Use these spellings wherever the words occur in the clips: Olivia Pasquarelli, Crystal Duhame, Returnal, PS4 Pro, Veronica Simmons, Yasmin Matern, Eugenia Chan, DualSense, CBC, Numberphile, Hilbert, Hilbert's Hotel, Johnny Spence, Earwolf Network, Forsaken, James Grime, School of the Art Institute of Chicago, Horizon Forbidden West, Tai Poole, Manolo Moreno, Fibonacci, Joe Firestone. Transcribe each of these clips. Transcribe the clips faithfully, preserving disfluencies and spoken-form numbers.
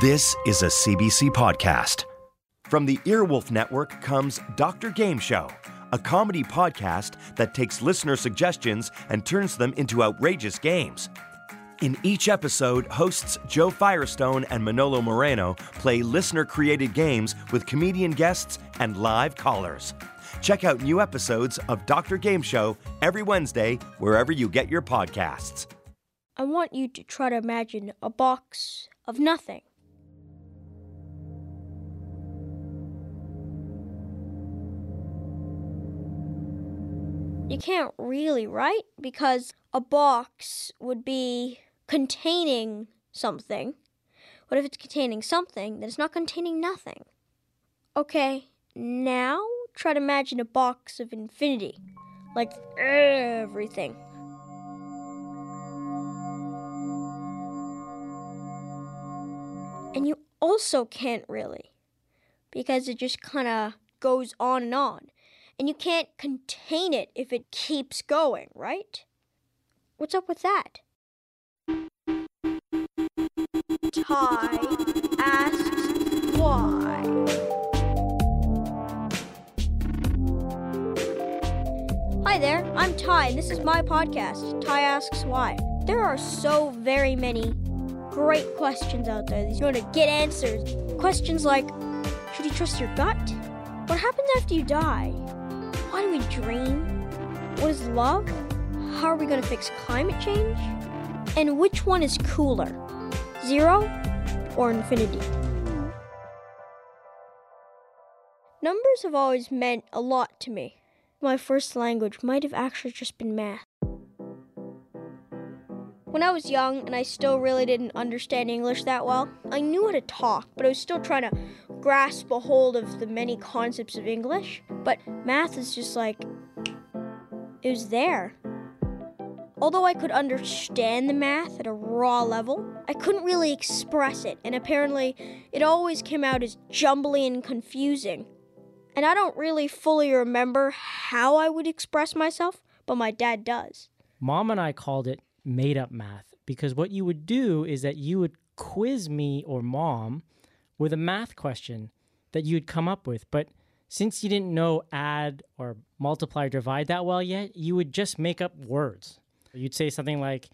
This is a C B C podcast. From the Earwolf Network comes Doctor Game Show, a comedy podcast that takes listener suggestions and turns them into outrageous games. In each episode, hosts Joe Firestone and Manolo Moreno play listener-created games with comedian guests and live callers. Check out new episodes of Doctor Game Show every Wednesday, wherever you get your podcasts. I want you to try to imagine a box of nothing. You can't really, right? Because a box would be containing something. What if it's containing something that is not containing nothing? Okay, now try to imagine a box of infinity, like everything. And you also can't really, because it just kind of goes on and on. And you can't contain it if it keeps going, right? What's up with that? Tai asks why. Hi there, I'm Tai, and this is my podcast, Tai Asks Why. There are so very many great questions out there that you're going to get answers. Questions like, should you trust your gut? What happens after you die? Why do we dream? What is love? How are we going to fix climate change? And which one is cooler, zero or infinity? Numbers have always meant a lot to me. My first language might have actually just been math. When I was young and I still really didn't understand English that well, I knew how to talk, but I was still trying to grasp a hold of the many concepts of English. But math is just like, it was there. Although I could understand the math at a raw level, I couldn't really express it, and apparently it always came out as jumbly and confusing. And I don't really fully remember how I would express myself, but my dad does. Mom and I called it made-up math, because what you would do is that you would quiz me or Mom with a math question that you'd come up with. But since you didn't know add or multiply or divide that well yet, you would just make up words. You'd say something like,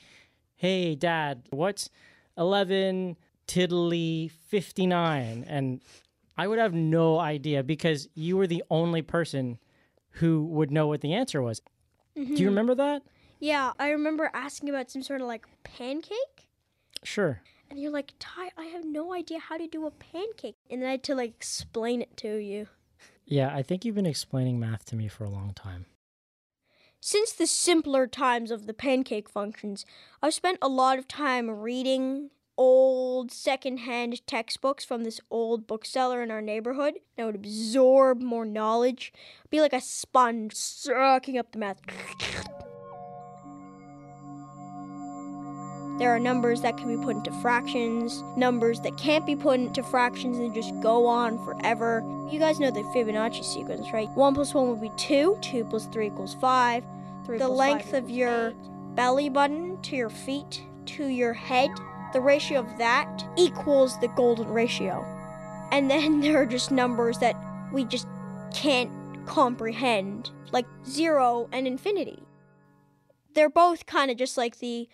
hey, Dad, what's eleven tiddly fifty-nine? And I would have no idea, because you were the only person who would know what the answer was. Mm-hmm. Do you remember that? Yeah, I remember asking about some sort of, like, pancake. Sure. And you're like, Tai, I have no idea how to do a pancake. And then I had to, like, explain it to you. Yeah, I think you've been explaining math to me for a long time. Since the simpler times of the pancake functions, I've spent a lot of time reading old secondhand textbooks from this old bookseller in our neighborhood. And I would absorb more knowledge, be like a sponge sucking up the math. There are numbers that can be put into fractions, numbers that can't be put into fractions, and just go on forever. You guys know the Fibonacci sequence, right? One plus one would be two, two plus three equals five. Three the length five of your eight. Belly button to your feet to your head, the ratio of that equals the golden ratio. And then there are just numbers that we just can't comprehend, like zero and infinity. They're both kind of just like the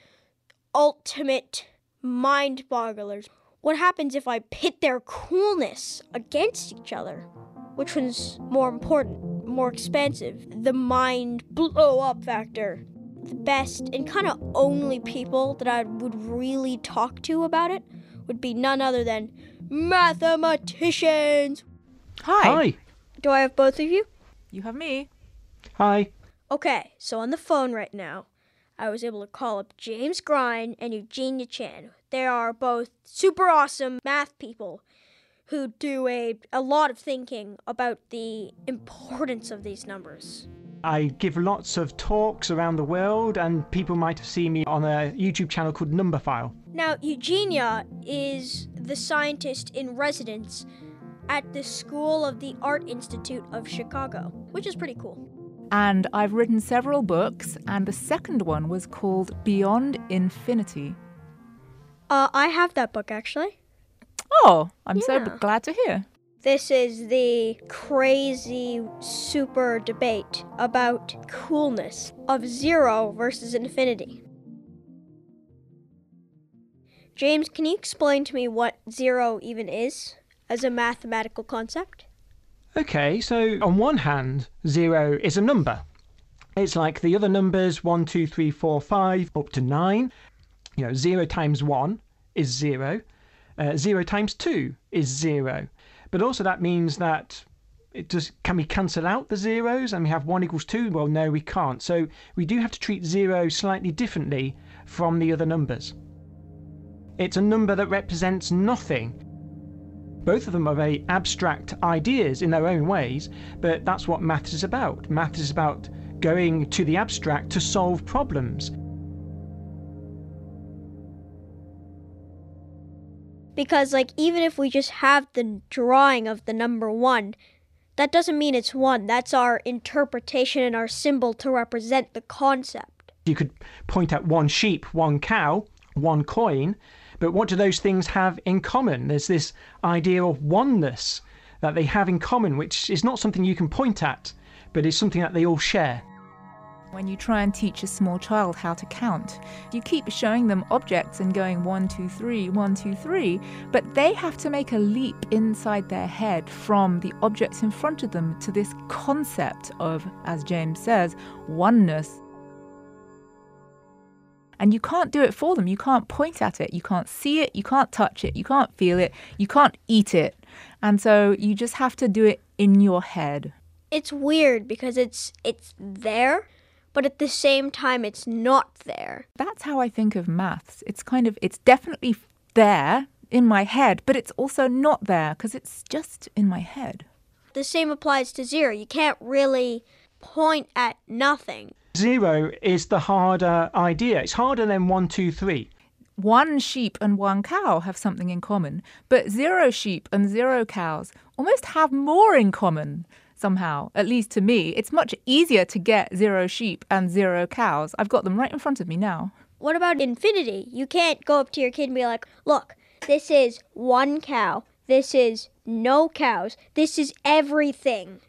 ultimate mind-bogglers. What happens if I pit their coolness against each other? Which one's more important, more expansive? The mind blow-up factor. The best and kind of only people that I would really talk to about it would be none other than mathematicians. Hi. Hi. Do I have both of you? You have me. Hi. Okay, so on the phone right now, I was able to call up James Grime and Eugenia Chan. They are both super awesome math people who do a, a lot of thinking about the importance of these numbers. I give lots of talks around the world, and people might have seen me on a YouTube channel called Numberphile. Now, Eugenia is the scientist in residence at the School of the Art Institute of Chicago, which is pretty cool. And I've written several books, and the second one was called Beyond Infinity. Uh, I have that book, actually. Oh, I'm yeah. so glad to hear. This is the crazy super debate about coolness of zero versus infinity. James, can you explain to me what zero even is as a mathematical concept? Okay, so on one hand, zero is a number. It's like the other numbers, one, two, three, four, five, up to nine. You know, zero times one is zero. Uh, zero times two is zero. But also that means that it just, can we cancel out the zeros and we have one equals two? Well, no, we can't. So we do have to treat zero slightly differently from the other numbers. It's a number that represents nothing. Both of them are very abstract ideas in their own ways, but that's what maths is about. Maths is about going to the abstract to solve problems. Because, like, even if we just have the drawing of the number one, that doesn't mean it's one. That's our interpretation and our symbol to represent the concept. You could point at one sheep, one cow, one coin, but what do those things have in common? There's this idea of oneness that they have in common, which is not something you can point at, but it's something that they all share. When you try and teach a small child how to count, you keep showing them objects and going one, two, three, one, two, three, but they have to make a leap inside their head from the objects in front of them to this concept of, as James says, oneness. And you can't do it for them. You can't point at it. You can't see it. You can't touch it. You can't feel it. You can't eat it. And so you just have to do it in your head. It's weird because it's it's there, but at the same time, it's not there. That's how I think of maths. It's kind of, it's definitely there in my head, but it's also not there because it's just in my head. The same applies to zero. You can't really point at nothing. Zero is the harder idea. It's harder than one, two, three. One sheep and one cow have something in common, but zero sheep and zero cows almost have more in common. Somehow, at least to me, it's much easier to get zero sheep and zero cows. I've got them right in front of me now. What about infinity? You can't go up to your kid and be like, look, this is one cow. This is no cows. This is everything.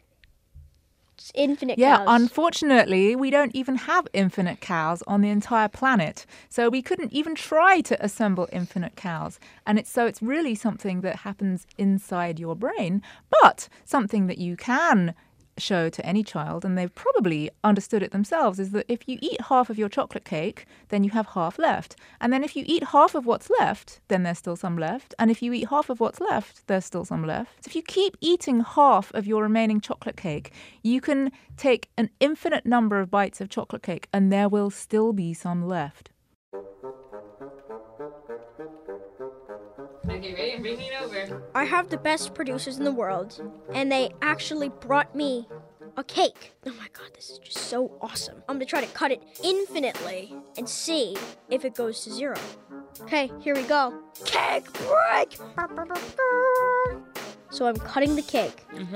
It's infinite yeah, cows. Yeah, unfortunately, we don't even have infinite cows on the entire planet. So we couldn't even try to assemble infinite cows. And it's so it's really something that happens inside your brain, but something that you can show to any child, and they've probably understood it themselves, is that if you eat half of your chocolate cake, then you have half left. And then if you eat half of what's left, then there's still some left. And if you eat half of what's left, there's still some left. So if you keep eating half of your remaining chocolate cake, you can take an infinite number of bites of chocolate cake and there will still be some left. Okay, ready? I'm bringing it over. I have the best producers in the world, and they actually brought me a cake. Oh my god, this is just so awesome. I'm gonna try to cut it infinitely and see if it goes to zero. Okay, here we go. Cake break! So I'm cutting the cake. Mm-hmm.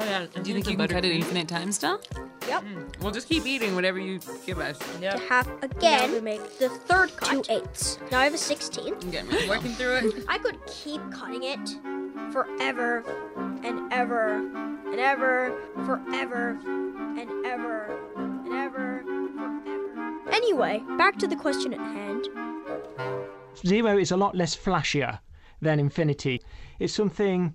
Oh yeah. Do you think you can cut it infinite times still? Yep. Mm. Well, just keep eating whatever you give us. Yep. To half again, yeah, we make the third cut. Two eighths. Now I have a sixteen. Okay, I'm working through it. I could keep cutting it forever and ever and ever, forever and ever and ever, forever. Anyway, back to the question at hand. Zero is a lot less flashier than infinity. It's something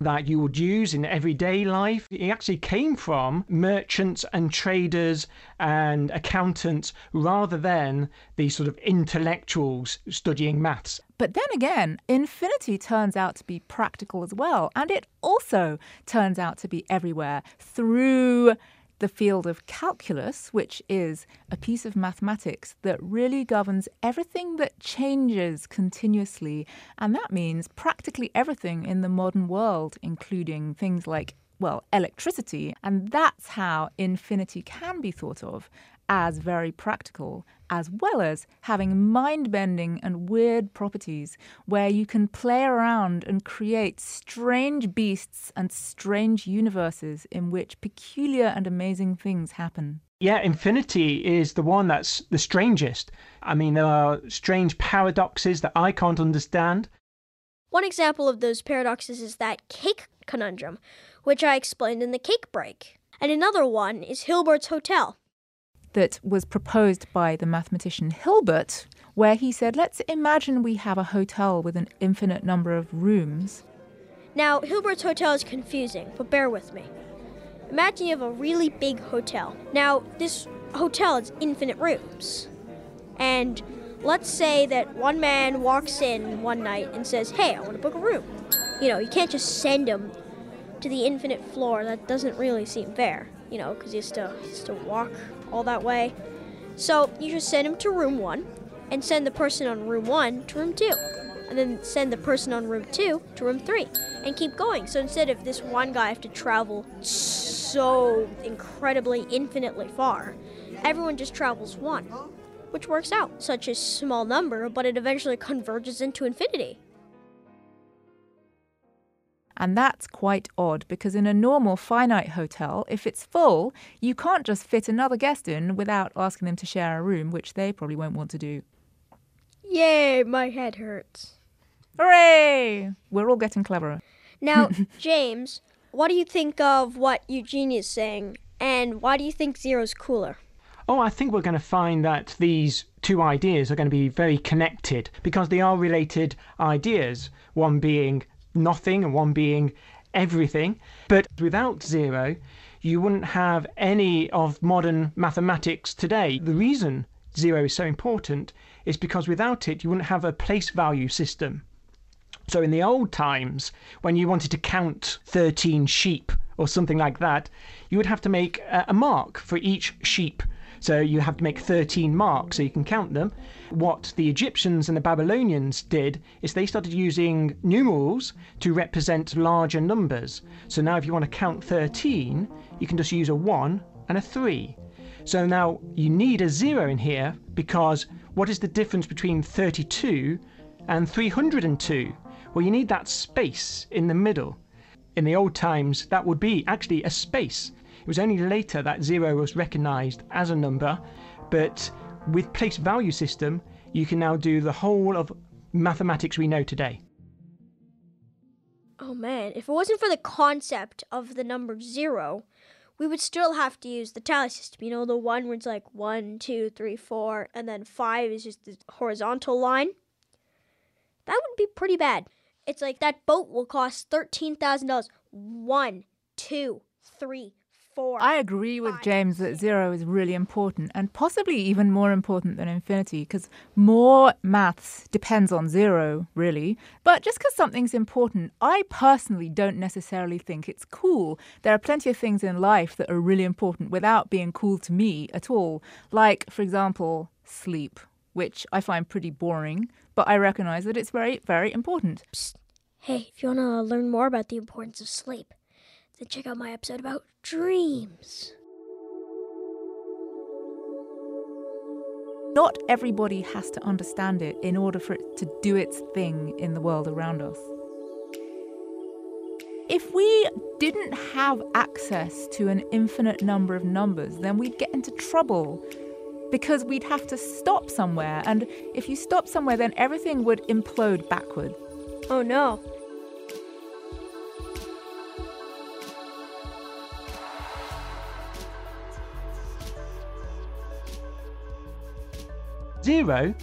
that you would use in everyday life. It actually came from merchants and traders and accountants rather than the sort of intellectuals studying maths. But then again, infinity turns out to be practical as well, and it also turns out to be everywhere through the field of calculus, which is a piece of mathematics that really governs everything that changes continuously. And that means practically everything in the modern world, including things like, well, electricity. And that's how infinity can be thought of, as very practical, as well as having mind-bending and weird properties where you can play around and create strange beasts and strange universes in which peculiar and amazing things happen. Yeah, infinity is the one that's the strangest. I mean, there are strange paradoxes that I can't understand. One example of those paradoxes is that cake conundrum, which I explained in the cake break. And another one is Hilbert's Hotel. That was proposed by the mathematician Hilbert, where he said, let's imagine we have a hotel with an infinite number of rooms. Now, Hilbert's Hotel is confusing, but bear with me. Imagine you have a really big hotel. Now, this hotel has infinite rooms. And let's say that one man walks in one night and says, hey, I want to book a room. You know, you can't just send him to the infinite floor. That doesn't really seem fair, you know, because he has to, he has to walk all that way. So you just send him to room one, and send the person on room one to room two, and then send the person on room two to room three, and keep going. So instead of this one guy have to travel so incredibly, infinitely far, everyone just travels one, which works out. Such a small number, but it eventually converges into infinity. And that's quite odd, because in a normal finite hotel, if it's full, you can't just fit another guest in without asking them to share a room, which they probably won't want to do. Yay, my head hurts. Hooray! We're all getting cleverer. Now, James, what do you think of what Eugenia's saying, and why do you think zero's cooler? Oh, I think we're going to find that these two ideas are going to be very connected, because they are related ideas, one being nothing and one being everything. But without zero, you wouldn't have any of modern mathematics today. The reason zero is so important is because without it, you wouldn't have a place value system. So in the old times, when you wanted to count thirteen sheep or something like that, you would have to make a mark for each sheep. So you have to make thirteen marks so you can count them. What the Egyptians and the Babylonians did is they started using numerals to represent larger numbers. So now if you want to count thirteen, you can just use a one and a three. So now you need a zero in here, because what is the difference between thirty-two and three hundred two? Well, you need that space in the middle. In the old times, that would be actually a space. It was only later that zero was recognised as a number, but with place value system, you can now do the whole of mathematics we know today. Oh man, if it wasn't for the concept of the number zero, we would still have to use the tally system. You know, the one where it's like one, two, three, four, and then five is just the horizontal line. That would be pretty bad. It's like that boat will cost thirteen thousand dollars. One, two, three, Four, I agree with five, James that zero is really important, and possibly even more important than infinity, because more maths depends on zero, really. But just because something's important, I personally don't necessarily think it's cool. There are plenty of things in life that are really important without being cool to me at all. Like, for example, sleep, which I find pretty boring, but I recognise that it's very, very important. Psst. Hey, if you want to learn more about the importance of sleep, then check out my episode about dreams. Not everybody has to understand it in order for it to do its thing in the world around us. If we didn't have access to an infinite number of numbers, then we'd get into trouble, because we'd have to stop somewhere. And if you stop somewhere, then everything would implode backward. Oh no. Zero,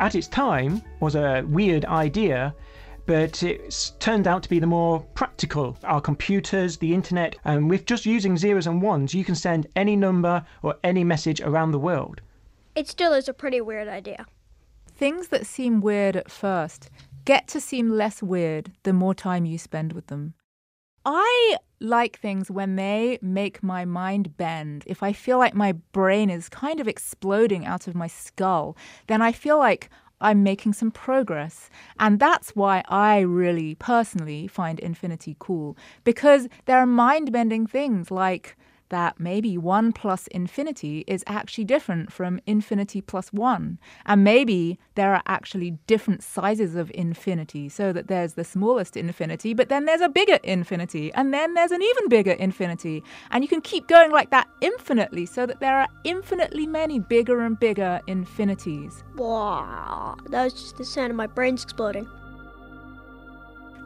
at its time, was a weird idea, but it's turned out to be the more practical. Our computers, the internet, and with just using zeros and ones, you can send any number or any message around the world. It still is a pretty weird idea. Things that seem weird at first get to seem less weird the more time you spend with them. I like things when they make my mind bend. If I feel like my brain is kind of exploding out of my skull, then I feel like I'm making some progress. And that's why I really personally find infinity cool, because there are mind-bending things like that maybe one plus infinity is actually different from infinity plus one. And maybe there are actually different sizes of infinity, so that there's the smallest infinity, but then there's a bigger infinity, and then there's an even bigger infinity. And you can keep going like that infinitely, so that there are infinitely many bigger and bigger infinities. Wow, that was just the sound of my brain's exploding.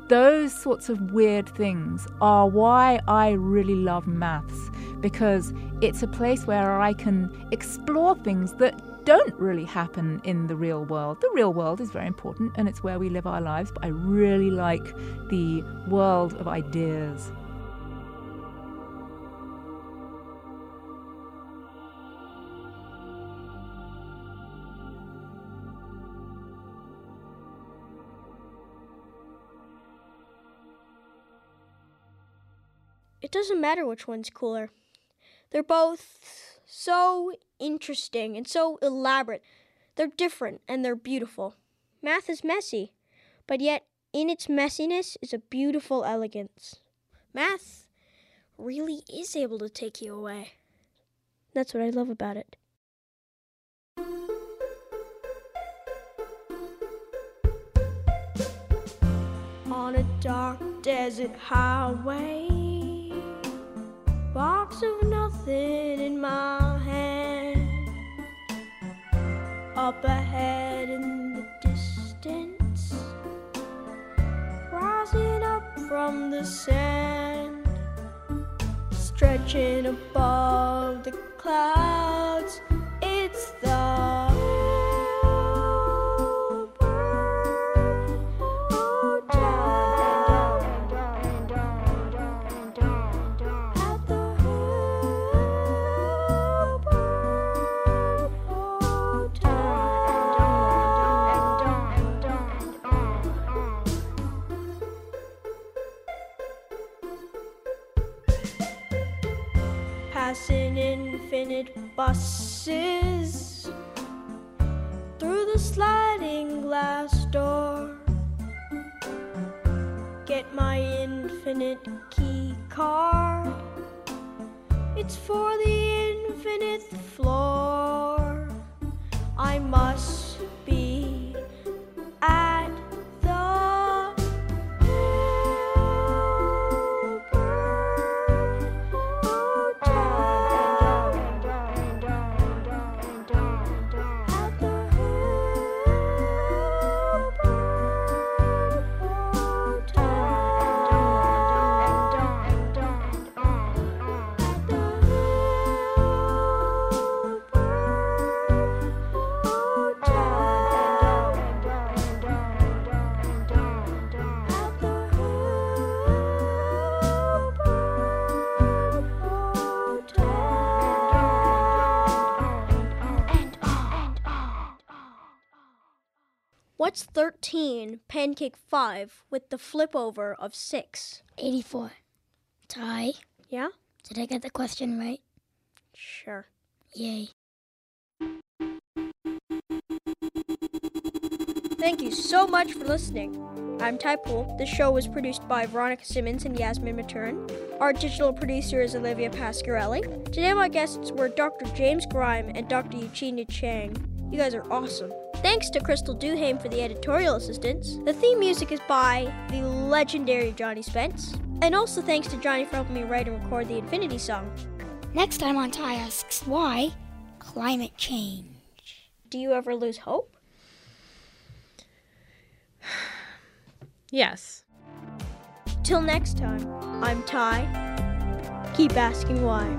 Those sorts of weird things are why I really love maths, because it's a place where I can explore things that don't really happen in the real world. The real world is very important and it's where we live our lives, but I really like the world of ideas. It doesn't matter which one's cooler. They're both so interesting and so elaborate. They're different and they're beautiful. Math is messy, but yet in its messiness is a beautiful elegance. Math really is able to take you away. That's what I love about it. On a dark desert highway, box of nothing in my hand. Up ahead in the distance, rising up from the sand, stretching above the clouds. It's the buses through the sliding glass door. Get my infinite key card. It's for the infinite floor. I must be at What's thirteen pancake five with the flip over of six? eighty-four. Ty? Yeah? Did I get the question right? Sure. Yay. Thank you so much for listening. I'm Tai Poole. The show was produced by Veronica Simmons and Yasmin Matern. Our digital producer is Olivia Pasquarelli. Today my guests were Doctor James Grime and Doctor Eugenia Chang. You guys are awesome. Thanks to Crystal Duhame for the editorial assistance. The theme music is by the legendary Johnny Spence. And also thanks to Johnny for helping me write and record the Infinity Song. Next time on Ty Asks Why, climate change. Do you ever lose hope? Yes. Till next time, I'm Ty. Keep asking why.